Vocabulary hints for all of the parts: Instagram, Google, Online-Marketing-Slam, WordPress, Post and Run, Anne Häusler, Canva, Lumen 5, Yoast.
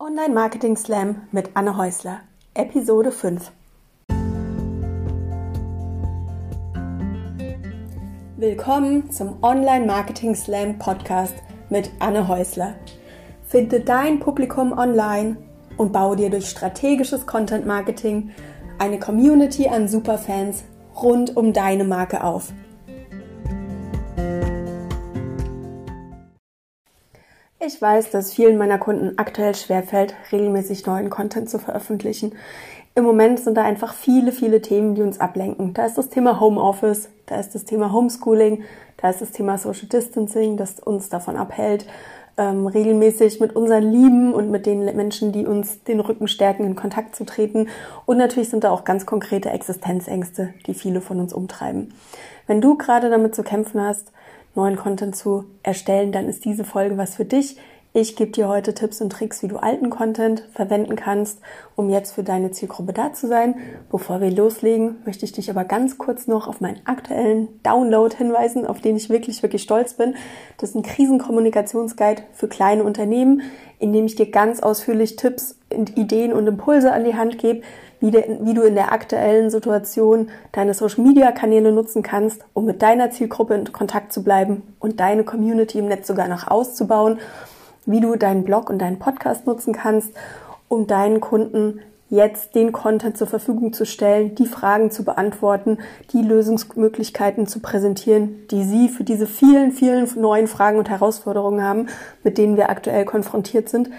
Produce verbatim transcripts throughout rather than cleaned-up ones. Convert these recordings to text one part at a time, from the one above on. Online-Marketing-Slam mit Anne Häusler, Episode fünf. Willkommen zum Online-Marketing-Slam Podcast mit Anne Häusler. Finde dein Publikum online und baue dir durch strategisches Content-Marketing eine Community an Superfans rund um deine Marke auf. Ich weiß, dass vielen meiner Kunden aktuell schwerfällt, regelmäßig neuen Content zu veröffentlichen. Im Moment sind da einfach viele, viele Themen, die uns ablenken. Da ist das Thema Homeoffice, da ist das Thema Homeschooling, da ist das Thema Social Distancing, das uns davon abhält, ähm, regelmäßig mit unseren Lieben und mit den Menschen, die uns den Rücken stärken, in Kontakt zu treten. Und natürlich sind da auch ganz konkrete Existenzängste, die viele von uns umtreiben. Wenn du gerade damit zu kämpfen hast, neuen Content zu erstellen, dann ist diese Folge was für dich. Ich gebe dir heute Tipps und Tricks, wie du alten Content verwenden kannst, um jetzt für deine Zielgruppe da zu sein. Bevor wir loslegen, möchte ich dich aber ganz kurz noch auf meinen aktuellen Download hinweisen, auf den ich wirklich, wirklich stolz bin. Das ist ein Krisenkommunikationsguide für kleine Unternehmen, in dem ich dir ganz ausführlich Tipps, Ideen und Impulse an die Hand gebe, wie, de, wie du in der aktuellen Situation deine Social-Media-Kanäle nutzen kannst, um mit deiner Zielgruppe in Kontakt zu bleiben und deine Community im Netz sogar noch auszubauen, wie du deinen Blog und deinen Podcast nutzen kannst, um deinen Kunden jetzt den Content zur Verfügung zu stellen, die Fragen zu beantworten, die Lösungsmöglichkeiten zu präsentieren, die sie für diese vielen, vielen neuen Fragen und Herausforderungen haben, mit denen wir aktuell konfrontiert sind.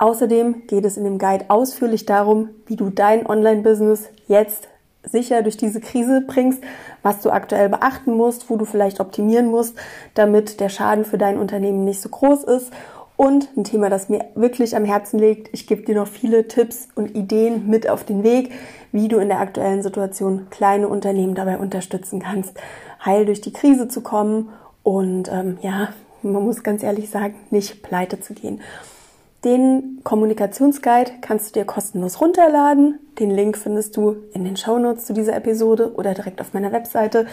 Außerdem geht es in dem Guide ausführlich darum, wie du dein Online-Business jetzt sicher durch diese Krise bringst, was du aktuell beachten musst, wo du vielleicht optimieren musst, damit der Schaden für dein Unternehmen nicht so groß ist. Und ein Thema, das mir wirklich am Herzen liegt, ich gebe dir noch viele Tipps und Ideen mit auf den Weg, wie du in der aktuellen Situation kleine Unternehmen dabei unterstützen kannst, heil durch die Krise zu kommen und ähm, ja, man muss ganz ehrlich sagen, nicht pleite zu gehen. Den Kommunikationsguide kannst du dir kostenlos runterladen. Den Link findest du in den Shownotes zu dieser Episode oder direkt auf meiner Webseite.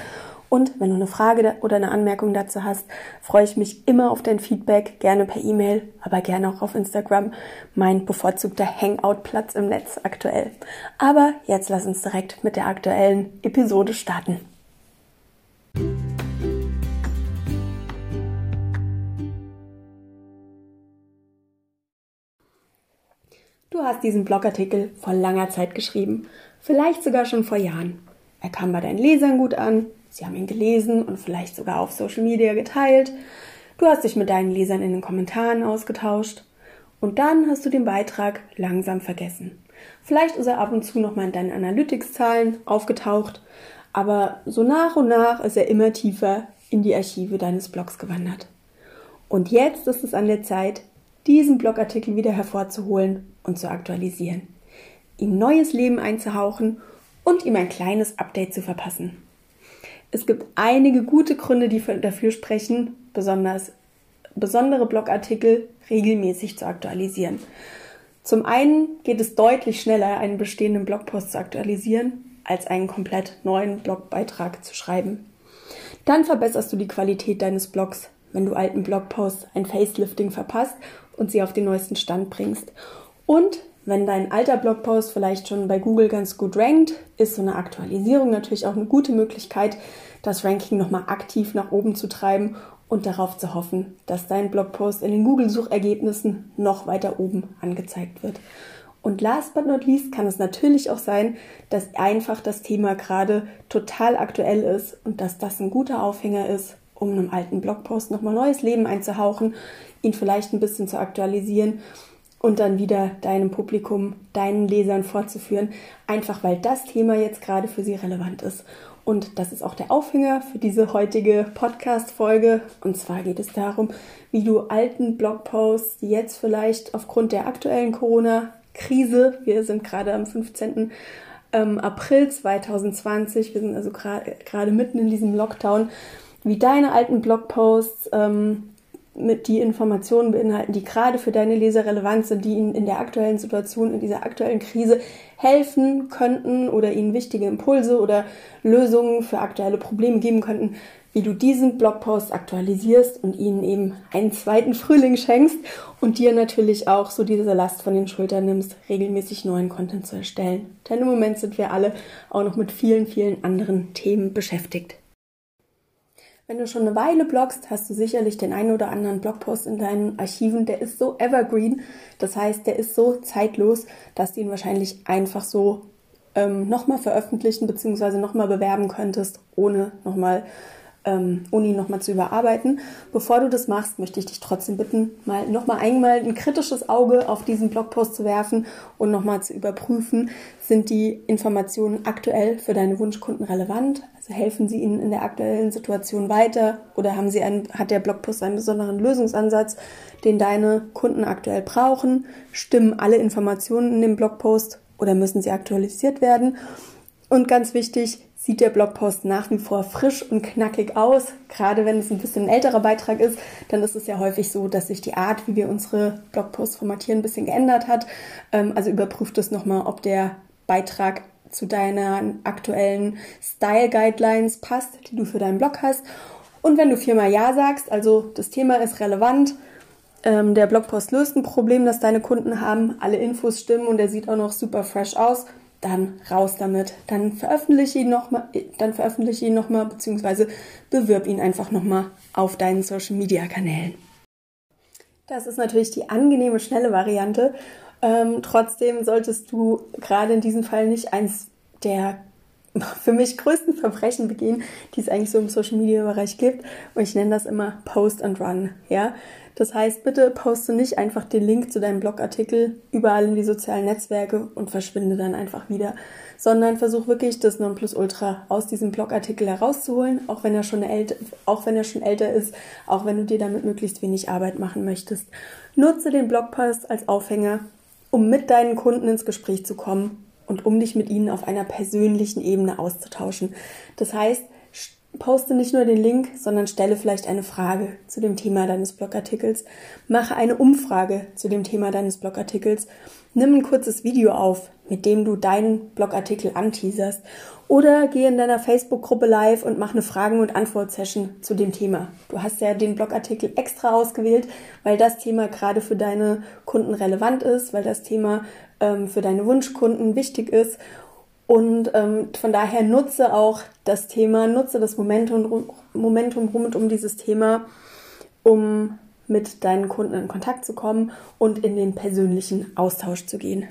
Und wenn du eine Frage oder eine Anmerkung dazu hast, freue ich mich immer auf dein Feedback, gerne per E-Mail, aber gerne auch auf Instagram, mein bevorzugter Hangout-Platz im Netz aktuell. Aber jetzt lass uns direkt mit der aktuellen Episode starten. Du hast diesen Blogartikel vor langer Zeit geschrieben, vielleicht sogar schon vor Jahren. Er kam bei deinen Lesern gut an, sie haben ihn gelesen und vielleicht sogar auf Social Media geteilt. Du hast dich mit deinen Lesern in den Kommentaren ausgetauscht und dann hast du den Beitrag langsam vergessen. Vielleicht ist er ab und zu nochmal in deinen Analytics-Zahlen aufgetaucht, aber so nach und nach ist er immer tiefer in die Archive deines Blogs gewandert. Und jetzt ist es an der Zeit, diesen Blogartikel wieder hervorzuholen und zu aktualisieren, ihm neues Leben einzuhauchen und ihm ein kleines Update zu verpassen. Es gibt einige gute Gründe, die dafür sprechen, besonders besondere Blogartikel regelmäßig zu aktualisieren. Zum einen geht es deutlich schneller, einen bestehenden Blogpost zu aktualisieren, als einen komplett neuen Blogbeitrag zu schreiben. Dann verbesserst du die Qualität deines Blogs, wenn du alten Blogposts ein Facelifting verpasst und sie auf den neuesten Stand bringst. Und wenn dein alter Blogpost vielleicht schon bei Google ganz gut rankt, ist so eine Aktualisierung natürlich auch eine gute Möglichkeit, das Ranking nochmal aktiv nach oben zu treiben und darauf zu hoffen, dass dein Blogpost in den Google-Suchergebnissen noch weiter oben angezeigt wird. Und last but not least kann es natürlich auch sein, dass einfach das Thema gerade total aktuell ist und dass das ein guter Aufhänger ist, um einem alten Blogpost nochmal neues Leben einzuhauchen, ihn vielleicht ein bisschen zu aktualisieren und dann wieder deinem Publikum, deinen Lesern vorzuführen, einfach weil das Thema jetzt gerade für sie relevant ist. Und das ist auch der Aufhänger für diese heutige Podcast-Folge. Und zwar geht es darum, wie du alten Blogposts, die jetzt vielleicht aufgrund der aktuellen Corona-Krise, wir sind gerade am fünfzehnten April zweitausendzwanzig, wir sind also gerade mitten in diesem Lockdown, wie deine alten Blogposts ähm, mit die Informationen beinhalten, die gerade für deine Leser relevant sind, die ihnen in der aktuellen Situation, in dieser aktuellen Krise helfen könnten oder ihnen wichtige Impulse oder Lösungen für aktuelle Probleme geben könnten, wie du diesen Blogpost aktualisierst und ihnen eben einen zweiten Frühling schenkst und dir natürlich auch so diese Last von den Schultern nimmst, regelmäßig neuen Content zu erstellen. Denn im Moment sind wir alle auch noch mit vielen, vielen anderen Themen beschäftigt. Wenn du schon eine Weile bloggst, hast du sicherlich den einen oder anderen Blogpost in deinen Archiven, der ist so evergreen, das heißt, der ist so zeitlos, dass du ihn wahrscheinlich einfach so ähm, nochmal veröffentlichen bzw. nochmal bewerben könntest, ohne nochmal, ähm, ohne ihn nochmal zu überarbeiten. Bevor du das machst, möchte ich dich trotzdem bitten, mal nochmal einmal ein kritisches Auge auf diesen Blogpost zu werfen und nochmal zu überprüfen, sind die Informationen aktuell für deine Wunschkunden relevant? Also helfen sie ihnen in der aktuellen Situation weiter oder haben sie einen, hat der Blogpost einen besonderen Lösungsansatz, den deine Kunden aktuell brauchen? Stimmen alle Informationen in dem Blogpost oder müssen sie aktualisiert werden? Und ganz wichtig, sieht der Blogpost nach wie vor frisch und knackig aus? Gerade wenn es ein bisschen ein älterer Beitrag ist, dann ist es ja häufig so, dass sich die Art, wie wir unsere Blogposts formatieren, ein bisschen geändert hat. Also überprüft es nochmal, ob der Beitrag zu deinen aktuellen Style-Guidelines passt, die du für deinen Blog hast. Und wenn du viermal Ja sagst, also das Thema ist relevant, ähm, der Blogpost löst ein Problem, das deine Kunden haben, alle Infos stimmen und er sieht auch noch super fresh aus, dann raus damit. Dann veröffentliche ihn nochmal, dann veröffentliche ihn nochmal, beziehungsweise bewirb ihn einfach nochmal auf deinen Social-Media-Kanälen. Das ist natürlich die angenehme, schnelle Variante. Ähm, trotzdem solltest du gerade in diesem Fall nicht eins der für mich größten Verbrechen begehen, die es eigentlich so im Social-Media-Bereich gibt. Und ich nenne das immer Post and Run. Ja? Das heißt, bitte poste nicht einfach den Link zu deinem Blogartikel überall in die sozialen Netzwerke und verschwinde dann einfach wieder, sondern versuch wirklich, das Nonplusultra aus diesem Blogartikel herauszuholen, auch wenn er schon älter, auch wenn er schon älter ist, auch wenn du dir damit möglichst wenig Arbeit machen möchtest. Nutze den Blogpost als Aufhänger, um mit deinen Kunden ins Gespräch zu kommen und um dich mit ihnen auf einer persönlichen Ebene auszutauschen. Das heißt, poste nicht nur den Link, sondern stelle vielleicht eine Frage zu dem Thema deines Blogartikels. Mache eine Umfrage zu dem Thema deines Blogartikels. Nimm ein kurzes Video auf, mit dem du deinen Blogartikel anteaserst. Oder geh in deiner Facebook-Gruppe live und mach eine Fragen- und Antwort-Session zu dem Thema. Du hast ja den Blogartikel extra ausgewählt, weil das Thema gerade für deine Kunden relevant ist, weil das Thema ähm, für deine Wunschkunden wichtig ist. Und ähm, von daher nutze auch das Thema, nutze das Momentum, Momentum rund um dieses Thema, um mit deinen Kunden in Kontakt zu kommen und in den persönlichen Austausch zu gehen.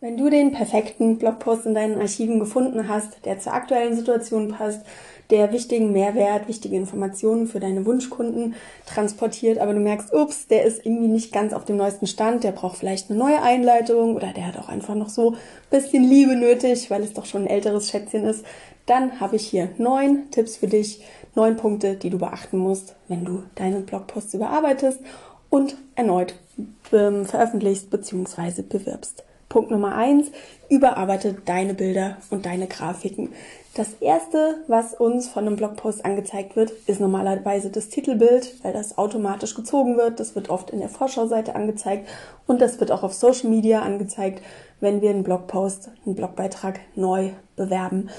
Wenn du den perfekten Blogpost in deinen Archiven gefunden hast, der zur aktuellen Situation passt, der wichtigen Mehrwert, wichtige Informationen für deine Wunschkunden transportiert, aber du merkst, ups, der ist irgendwie nicht ganz auf dem neuesten Stand, der braucht vielleicht eine neue Einleitung oder der hat auch einfach noch so ein bisschen Liebe nötig, weil es doch schon ein älteres Schätzchen ist, dann habe ich hier neun Tipps für dich, neun Punkte, die du beachten musst, wenn du deine Blogposts überarbeitest und erneut ähm, veröffentlichst bzw. bewirbst. Punkt Nummer eins, überarbeite deine Bilder und deine Grafiken. Das Erste, was uns von einem Blogpost angezeigt wird, ist normalerweise das Titelbild, weil das automatisch gezogen wird. Das wird oft in der Vorschauseite angezeigt und das wird auch auf Social Media angezeigt, wenn wir einen Blogpost, einen Blogbeitrag neu bewerben.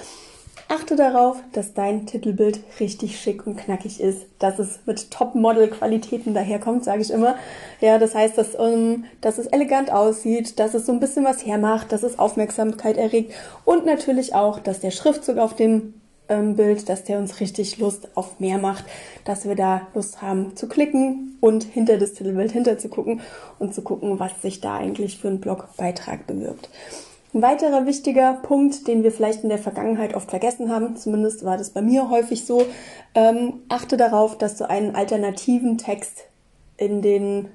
Achte darauf, dass dein Titelbild richtig schick und knackig ist, dass es mit Top-Model-Qualitäten daherkommt, sage ich immer. Ja, das heißt, dass, um, dass es elegant aussieht, dass es so ein bisschen was hermacht, dass es Aufmerksamkeit erregt und natürlich auch, dass der Schriftzug auf dem ähm, Bild, dass der uns richtig Lust auf mehr macht, dass wir da Lust haben zu klicken und hinter das Titelbild hinter zu gucken und zu gucken, was sich da eigentlich für einen Blogbeitrag bewirbt. Ein weiterer wichtiger Punkt, den wir vielleicht in der Vergangenheit oft vergessen haben, zumindest war das bei mir häufig so, ähm, achte darauf, dass du einen alternativen Text in den,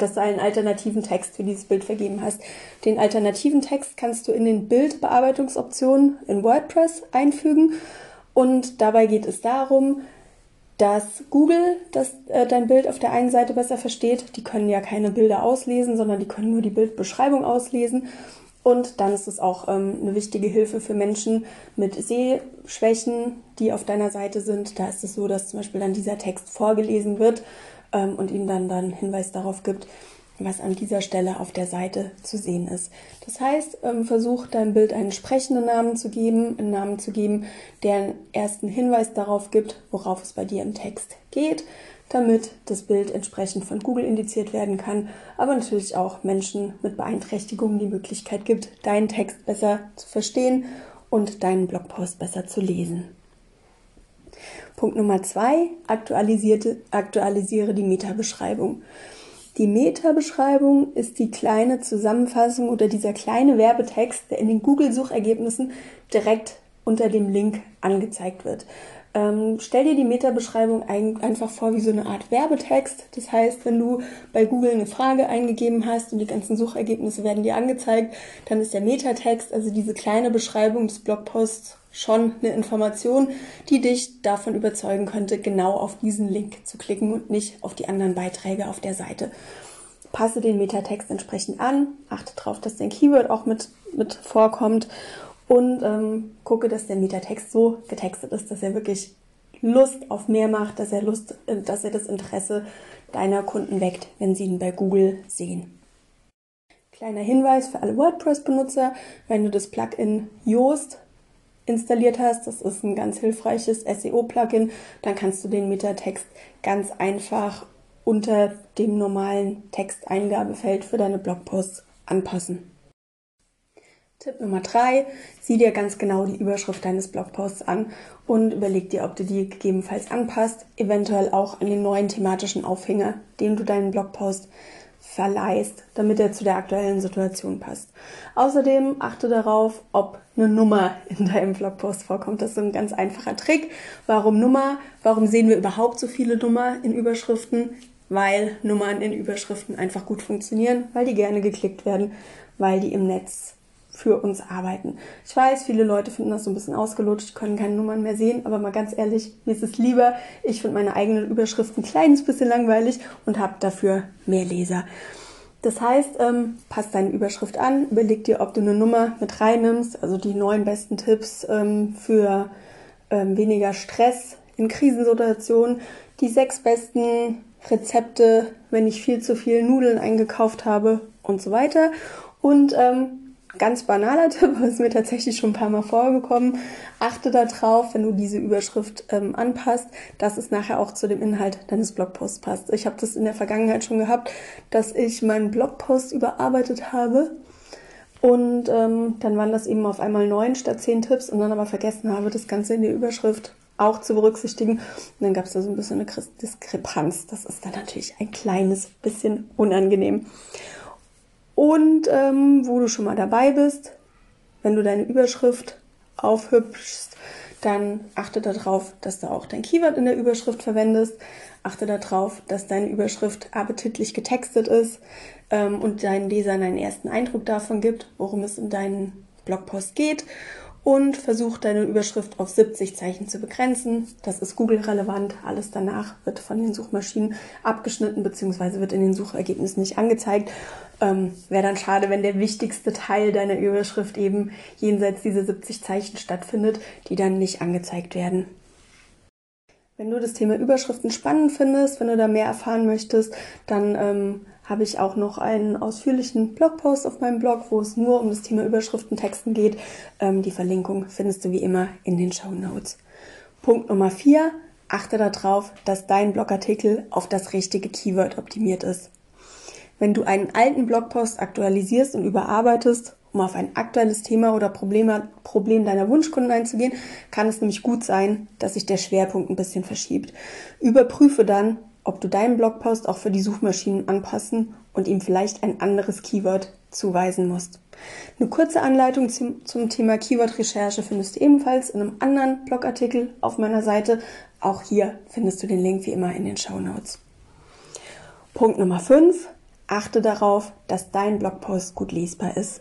dass du einen alternativen Text für dieses Bild vergeben hast. Den alternativen Text kannst du in den Bildbearbeitungsoptionen in WordPress einfügen und dabei geht es darum, dass Google das, äh, dein Bild auf der einen Seite besser versteht. Die können ja keine Bilder auslesen, sondern die können nur die Bildbeschreibung auslesen. Und dann ist es auch ähm, eine wichtige Hilfe für Menschen mit Sehschwächen, die auf deiner Seite sind. Da ist es so, dass zum Beispiel dann dieser Text vorgelesen wird ähm, und ihnen dann dann Hinweis darauf gibt, was an dieser Stelle auf der Seite zu sehen ist. Das heißt, versuch deinem Bild einen sprechenden Namen zu geben, einen Namen zu geben, der einen ersten Hinweis darauf gibt, worauf es bei dir im Text geht, damit das Bild entsprechend von Google indiziert werden kann, aber natürlich auch Menschen mit Beeinträchtigungen die Möglichkeit gibt, deinen Text besser zu verstehen und deinen Blogpost besser zu lesen. Punkt Nummer zwei, aktualisierte, aktualisiere die Meta-Beschreibung. Die Meta-Beschreibung ist die kleine Zusammenfassung oder dieser kleine Werbetext, der in den Google-Suchergebnissen direkt unter dem Link angezeigt wird. Ähm, stell dir die Meta-Beschreibung ein, einfach vor wie so eine Art Werbetext. Das heißt, wenn du bei Google eine Frage eingegeben hast und die ganzen Suchergebnisse werden dir angezeigt, dann ist der Metatext, also diese kleine Beschreibung des Blogposts, schon eine Information, die dich davon überzeugen könnte, genau auf diesen Link zu klicken und nicht auf die anderen Beiträge auf der Seite. Passe den Metatext entsprechend an, achte darauf, dass dein Keyword auch mit, mit vorkommt und ähm, gucke, dass der Metatext so getextet ist, dass er wirklich Lust auf mehr macht, dass er Lust, äh, dass er das Interesse deiner Kunden weckt, wenn sie ihn bei Google sehen. Kleiner Hinweis für alle WordPress-Benutzer, wenn du das Plugin Yoast installiert hast, das ist ein ganz hilfreiches S E O-Plugin, dann kannst du den Metatext ganz einfach unter dem normalen Texteingabefeld für deine Blogposts anpassen. Tipp Nummer drei, sieh dir ganz genau die Überschrift deines Blogposts an und überleg dir, ob du die gegebenenfalls anpasst, eventuell auch an den neuen thematischen Aufhänger, den du deinen Blogpost verleihst, damit er zu der aktuellen Situation passt. Außerdem achte darauf, ob eine Nummer in deinem Blogpost vorkommt. Das ist ein ganz einfacher Trick. Warum Nummer? Warum sehen wir überhaupt so viele Nummer in Überschriften? Weil Nummern in Überschriften einfach gut funktionieren, weil die gerne geklickt werden, weil die im Netz für uns arbeiten. Ich weiß, viele Leute finden das so ein bisschen ausgelutscht, können keine Nummern mehr sehen, aber mal ganz ehrlich, mir ist es lieber, ich finde meine eigenen Überschriften ein kleines bisschen langweilig und habe dafür mehr Leser. Das heißt, ähm, passt deine Überschrift an, überleg dir, ob du eine Nummer mit reinnimmst, also die neun besten Tipps ähm, für ähm, weniger Stress in Krisensituationen, die sechs besten Rezepte, wenn ich viel zu viel Nudeln eingekauft habe und so weiter. Und ähm, ganz banaler Tipp, das ist mir tatsächlich schon ein paar Mal vorgekommen. Achte darauf, wenn du diese Überschrift ähm, anpasst, dass es nachher auch zu dem Inhalt deines Blogposts passt. Ich habe das in der Vergangenheit schon gehabt, dass ich meinen Blogpost überarbeitet habe und ähm, dann waren das eben auf einmal neun statt zehn Tipps und dann aber vergessen habe, das Ganze in der Überschrift auch zu berücksichtigen. Und dann gab es da so ein bisschen eine Diskrepanz. Das ist dann natürlich ein kleines bisschen unangenehm. Und ähm, wo du schon mal dabei bist, wenn du deine Überschrift aufhübschst, dann achte darauf, dass du auch dein Keyword in der Überschrift verwendest. Achte darauf, dass deine Überschrift appetitlich getextet ist ähm, und deinen Lesern einen ersten Eindruck davon gibt, worum es in deinem Blogpost geht. Und versuch deine Überschrift auf siebzig Zeichen zu begrenzen. Das ist Google-relevant. Alles danach wird von den Suchmaschinen abgeschnitten bzw. wird in den Suchergebnissen nicht angezeigt. Ähm, wäre dann schade, wenn der wichtigste Teil deiner Überschrift eben jenseits dieser siebzig Zeichen stattfindet, die dann nicht angezeigt werden. Wenn du das Thema Überschriften spannend findest, wenn du da mehr erfahren möchtest, dann ähm, habe ich auch noch einen ausführlichen Blogpost auf meinem Blog, wo es nur um das Thema Überschriften, Texten geht. Ähm, die Verlinkung findest du wie immer in den Shownotes. Punkt Nummer vier, achte darauf, dass dein Blogartikel auf das richtige Keyword optimiert ist. Wenn du einen alten Blogpost aktualisierst und überarbeitest, um auf ein aktuelles Thema oder Problem deiner Wunschkunden einzugehen, kann es nämlich gut sein, dass sich der Schwerpunkt ein bisschen verschiebt. Überprüfe dann, ob du deinen Blogpost auch für die Suchmaschinen anpassen und ihm vielleicht ein anderes Keyword zuweisen musst. Eine kurze Anleitung zum, zum Thema Keyword-Recherche findest du ebenfalls in einem anderen Blogartikel auf meiner Seite. Auch hier findest du den Link wie immer in den Shownotes. Punkt Nummer fünf. Achte darauf, dass dein Blogpost gut lesbar ist.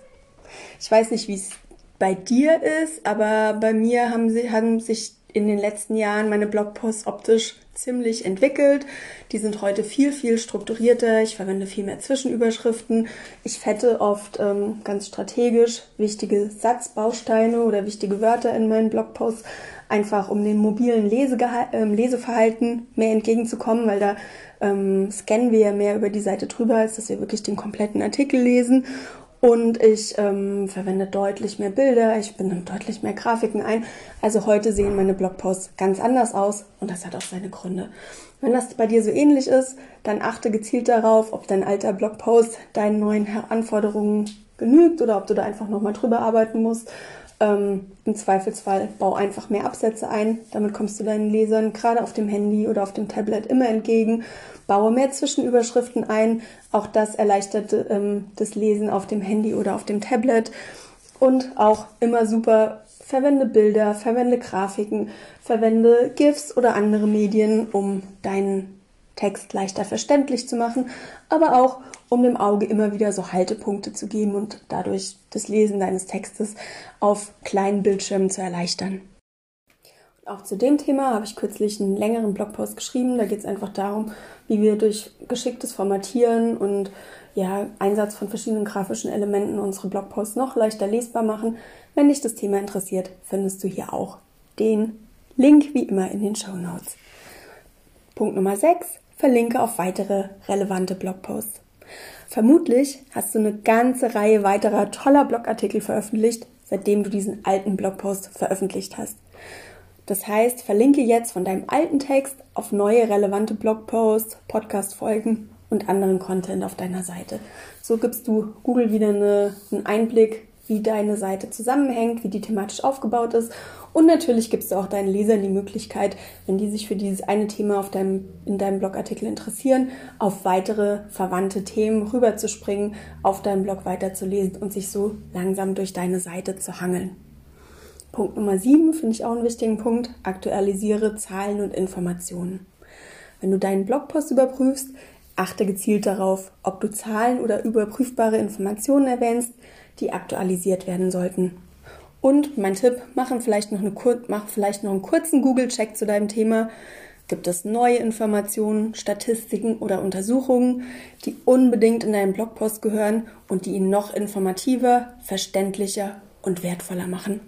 Ich weiß nicht, wie es bei dir ist, aber bei mir haben, sie, haben sich in den letzten Jahren meine Blogposts optisch ziemlich entwickelt. Die sind heute viel, viel strukturierter. Ich verwende viel mehr Zwischenüberschriften. Ich fette oft ähm, ganz strategisch wichtige Satzbausteine oder wichtige Wörter in meinen Blogposts, einfach um dem mobilen Lesegeha- äh, Leseverhalten mehr entgegenzukommen, weil da ähm, scannen wir ja mehr über die Seite drüber, als dass wir wirklich den kompletten Artikel lesen. Und ich ähm, verwende deutlich mehr Bilder, ich binde deutlich mehr Grafiken ein. Also heute sehen meine Blogposts ganz anders aus und das hat auch seine Gründe. Wenn das bei dir so ähnlich ist, dann achte gezielt darauf, ob dein alter Blogpost deinen neuen Anforderungen genügt oder ob du da einfach nochmal drüber arbeiten musst. Ähm, im Zweifelsfall bau einfach mehr Absätze ein, damit kommst du deinen Lesern gerade auf dem Handy oder auf dem Tablet immer entgegen. Baue mehr Zwischenüberschriften ein, auch das erleichtert ähm, das Lesen auf dem Handy oder auf dem Tablet. Und auch immer super, verwende Bilder, verwende Grafiken, verwende GIFs oder andere Medien, um deinen Text leichter verständlich zu machen, aber auch um dem Auge immer wieder so Haltepunkte zu geben und dadurch das Lesen deines Textes auf kleinen Bildschirmen zu erleichtern. Und auch zu dem Thema habe ich kürzlich einen längeren Blogpost geschrieben. Da geht es einfach darum, wie wir durch geschicktes Formatieren und ja, Einsatz von verschiedenen grafischen Elementen unsere Blogposts noch leichter lesbar machen. Wenn dich das Thema interessiert, findest du hier auch den Link wie immer in den Shownotes. Punkt Nummer sechs, verlinke auf weitere relevante Blogposts. Vermutlich hast du eine ganze Reihe weiterer toller Blogartikel veröffentlicht, seitdem du diesen alten Blogpost veröffentlicht hast. Das heißt, verlinke jetzt von deinem alten Text auf neue relevante Blogposts, Podcast-Folgen und anderen Content auf deiner Seite. So gibst du Google wieder eine, einen Einblick, wie deine Seite zusammenhängt, wie die thematisch aufgebaut ist. Und natürlich gibst du auch deinen Lesern die Möglichkeit, wenn die sich für dieses eine Thema auf deinem, in deinem Blogartikel interessieren, auf weitere verwandte Themen rüberzuspringen, auf deinem Blog weiterzulesen und sich so langsam durch deine Seite zu hangeln. Punkt Nummer sieben finde ich auch einen wichtigen Punkt. Aktualisiere Zahlen und Informationen. Wenn du deinen Blogpost überprüfst, achte gezielt darauf, ob du Zahlen oder überprüfbare Informationen erwähnst, die aktualisiert werden sollten. Und mein Tipp, mach vielleicht noch, eine Kur- mach vielleicht noch einen kurzen Google-Check zu deinem Thema. Gibt es neue Informationen, Statistiken oder Untersuchungen, die unbedingt in deinen Blogpost gehören und die ihn noch informativer, verständlicher und wertvoller machen?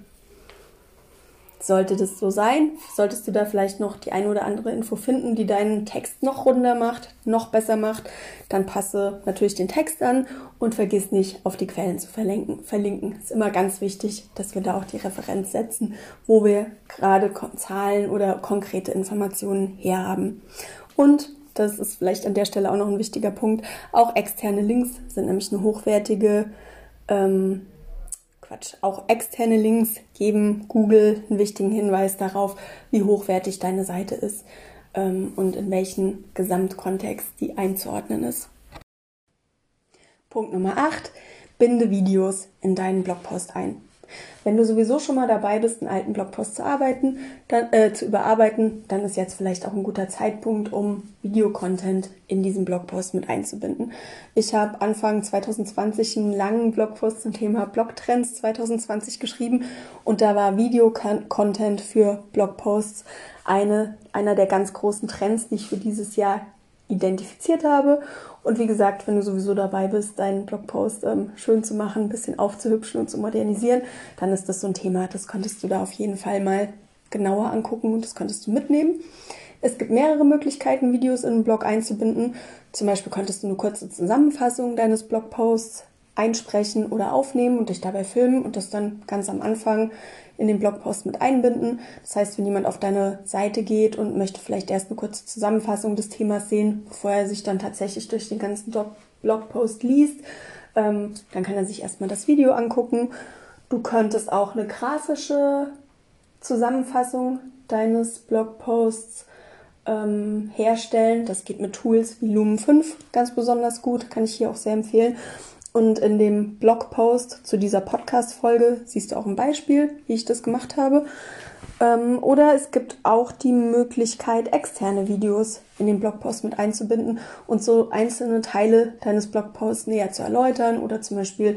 Sollte das so sein, solltest du da vielleicht noch die ein oder andere Info finden, die deinen Text noch runder macht, noch besser macht, dann passe natürlich den Text an und vergiss nicht, auf die Quellen zu verlinken. Verlinken ist immer ganz wichtig, dass wir da auch die Referenz setzen, wo wir gerade Zahlen oder konkrete Informationen herhaben. Und das ist vielleicht an der Stelle auch noch ein wichtiger Punkt, auch externe Links sind nämlich eine hochwertige ähm, Quatsch. Auch externe Links geben Google einen wichtigen Hinweis darauf, wie hochwertig deine Seite ist ähm, und in welchen Gesamtkontext die einzuordnen ist. Punkt Nummer acht. Binde Videos in deinen Blogpost ein. Wenn du sowieso schon mal dabei bist, einen alten Blogpost zu, arbeiten, dann, äh, zu überarbeiten, dann ist jetzt vielleicht auch ein guter Zeitpunkt, um Videocontent in diesen Blogpost mit einzubinden. Ich habe Anfang zwanzig zwanzig einen langen Blogpost zum Thema Blogtrends zwanzig zwanzig geschrieben und da war Videocontent für Blogposts eine, einer der ganz großen Trends, die ich für dieses Jahr identifiziert habe. Und wie gesagt, wenn du sowieso dabei bist, deinen Blogpost ähm, schön zu machen, ein bisschen aufzuhübschen und zu modernisieren, dann ist das so ein Thema, das könntest du da auf jeden Fall mal genauer angucken und das könntest du mitnehmen. Es gibt mehrere Möglichkeiten, Videos in einen Blog einzubinden. Zum Beispiel könntest du eine kurze Zusammenfassung deines Blogposts einsprechen oder aufnehmen und dich dabei filmen und das dann ganz am Anfang in den Blogpost mit einbinden. Das heißt, wenn jemand auf deine Seite geht und möchte vielleicht erst eine kurze Zusammenfassung des Themas sehen, bevor er sich dann tatsächlich durch den ganzen Blogpost liest, ähm, dann kann er sich erstmal das Video angucken. Du könntest auch eine grafische Zusammenfassung deines Blogposts ähm, herstellen. Das geht mit Tools wie Lumen fünf ganz besonders gut, kann ich hier auch sehr empfehlen. Und in dem Blogpost zu dieser Podcast-Folge siehst du auch ein Beispiel, wie ich das gemacht habe. Oder es gibt auch die Möglichkeit, externe Videos in den Blogpost mit einzubinden und so einzelne Teile deines Blogposts näher zu erläutern oder zum Beispiel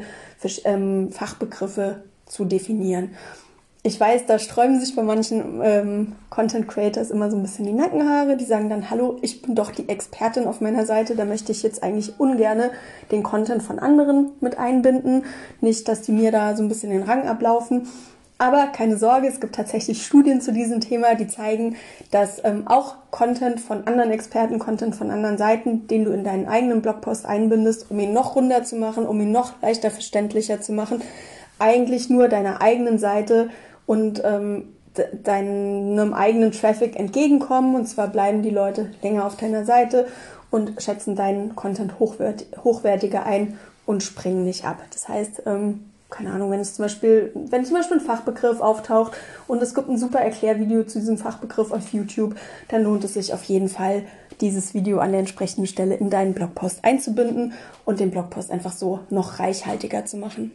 Fachbegriffe zu definieren. Ich weiß, da sträuben sich bei manchen ähm, Content-Creators immer so ein bisschen die Nackenhaare. Die sagen dann, hallo, ich bin doch die Expertin auf meiner Seite. Da möchte ich jetzt eigentlich ungerne den Content von anderen mit einbinden. Nicht, dass die mir da so ein bisschen den Rang ablaufen. Aber keine Sorge, es gibt tatsächlich Studien zu diesem Thema, die zeigen, dass ähm, auch Content von anderen Experten, Content von anderen Seiten, den du in deinen eigenen Blogpost einbindest, um ihn noch runder zu machen, um ihn noch leichter verständlicher zu machen, eigentlich nur deiner eigenen Seite und ähm, de- deinem eigenen Traffic entgegenkommen. Und zwar bleiben die Leute länger auf deiner Seite und schätzen deinen Content hochwert- hochwertiger ein und springen nicht ab. Das heißt, ähm, keine Ahnung, wenn es zum Beispiel, wenn zum Beispiel ein Fachbegriff auftaucht und es gibt ein super Erklärvideo zu diesem Fachbegriff auf YouTube, dann lohnt es sich auf jeden Fall, dieses Video an der entsprechenden Stelle in deinen Blogpost einzubinden und den Blogpost einfach so noch reichhaltiger zu machen.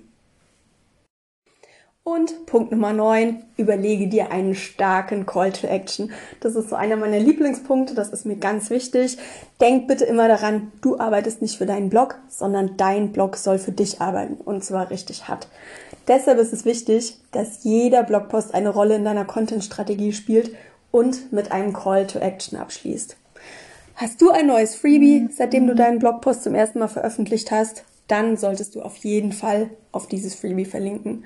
Und Punkt Nummer neun, überlege dir einen starken Call to Action. Das ist so einer meiner Lieblingspunkte, das ist mir ganz wichtig. Denk bitte immer daran, du arbeitest nicht für deinen Blog, sondern dein Blog soll für dich arbeiten und zwar richtig hart. Deshalb ist es wichtig, dass jeder Blogpost eine Rolle in deiner Content-Strategie spielt und mit einem Call to Action abschließt. Hast du ein neues Freebie, seitdem du deinen Blogpost zum ersten Mal veröffentlicht hast, dann solltest du auf jeden Fall auf dieses Freebie verlinken.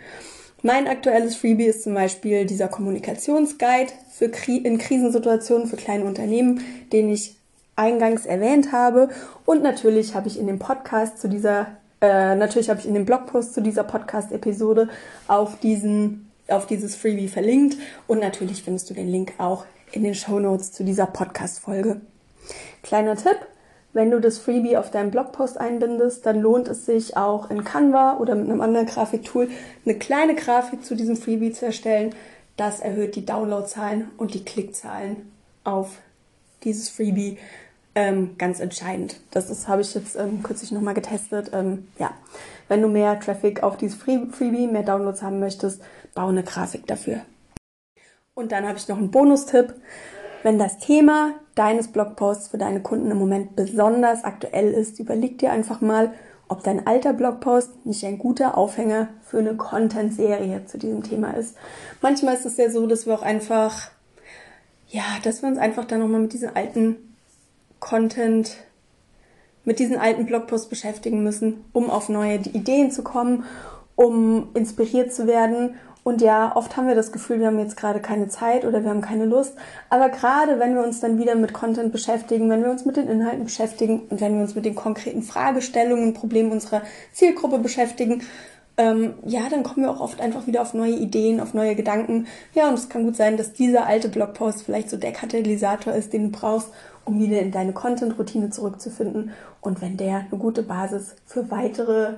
Mein aktuelles Freebie ist zum Beispiel dieser Kommunikationsguide für Kri- in Krisensituationen für kleine Unternehmen, den ich eingangs erwähnt habe. Und natürlich habe ich in dem Podcast zu dieser, äh, natürlich habe ich in dem Blogpost zu dieser Podcast-Episode auf diesen, auf dieses Freebie verlinkt. Und natürlich findest du den Link auch in den Shownotes zu dieser Podcast-Folge. Kleiner Tipp. Wenn du das Freebie auf deinem Blogpost einbindest, dann lohnt es sich auch in Canva oder mit einem anderen Grafiktool eine kleine Grafik zu diesem Freebie zu erstellen. Das erhöht die Downloadzahlen und die Klickzahlen auf dieses Freebie ähm, ganz entscheidend. Das ist, habe ich jetzt ähm, kürzlich nochmal getestet. Ähm, ja, wenn du mehr Traffic auf dieses Freebie, mehr Downloads haben möchtest, bau eine Grafik dafür. Und dann habe ich noch einen Bonustipp. Wenn das Thema deines Blogposts für deine Kunden im Moment besonders aktuell ist, überleg dir einfach mal, ob dein alter Blogpost nicht ein guter Aufhänger für eine Content-Serie zu diesem Thema ist. Manchmal ist es ja so, dass wir auch einfach, ja, dass wir uns einfach dann nochmal mit diesen alten Content, mit diesen alten Blogposts beschäftigen müssen, um auf neue Ideen zu kommen, um inspiriert zu werden. Und ja, oft haben wir das Gefühl, wir haben jetzt gerade keine Zeit oder wir haben keine Lust. Aber gerade wenn wir uns dann wieder mit Content beschäftigen, wenn wir uns mit den Inhalten beschäftigen und wenn wir uns mit den konkreten Fragestellungen und Problemen unserer Zielgruppe beschäftigen, ähm, ja, dann kommen wir auch oft einfach wieder auf neue Ideen, auf neue Gedanken. Ja, und es kann gut sein, dass dieser alte Blogpost vielleicht so der Katalysator ist, den du brauchst, um wieder in deine Content-Routine zurückzufinden. Und wenn der eine gute Basis für weitere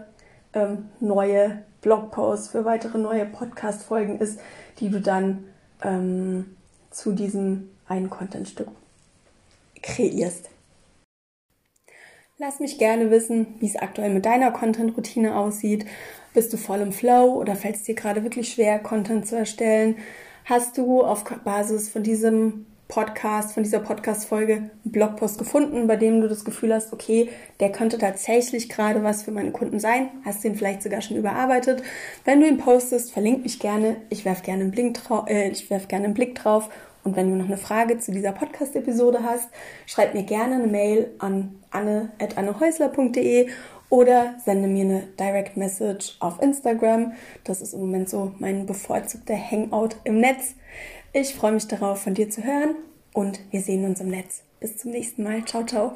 ähm, neue Blogposts, für weitere neue Podcast-Folgen ist, die du dann ähm, zu diesem einen Contentstück kreierst. Lass mich gerne wissen, wie es aktuell mit deiner Content-Routine aussieht. Bist du voll im Flow oder fällt es dir gerade wirklich schwer, Content zu erstellen? Hast du auf Basis von diesem Podcast, von dieser Podcast-Folge einen Blogpost gefunden, bei dem du das Gefühl hast, okay, der könnte tatsächlich gerade was für meine Kunden sein, hast den vielleicht sogar schon überarbeitet. Wenn du ihn postest, verlink mich gerne, ich werfe gerne einen Blick drauf, äh, ich werf gerne einen Blick drauf und wenn du noch eine Frage zu dieser Podcast-Episode hast, schreib mir gerne eine Mail an anne at anne häusler punkt de oder sende mir eine Direct Message auf Instagram. Das ist im Moment so mein bevorzugter Hangout im Netz. Ich freue mich darauf, von dir zu hören und wir sehen uns im Netz. Bis zum nächsten Mal. Ciao, ciao.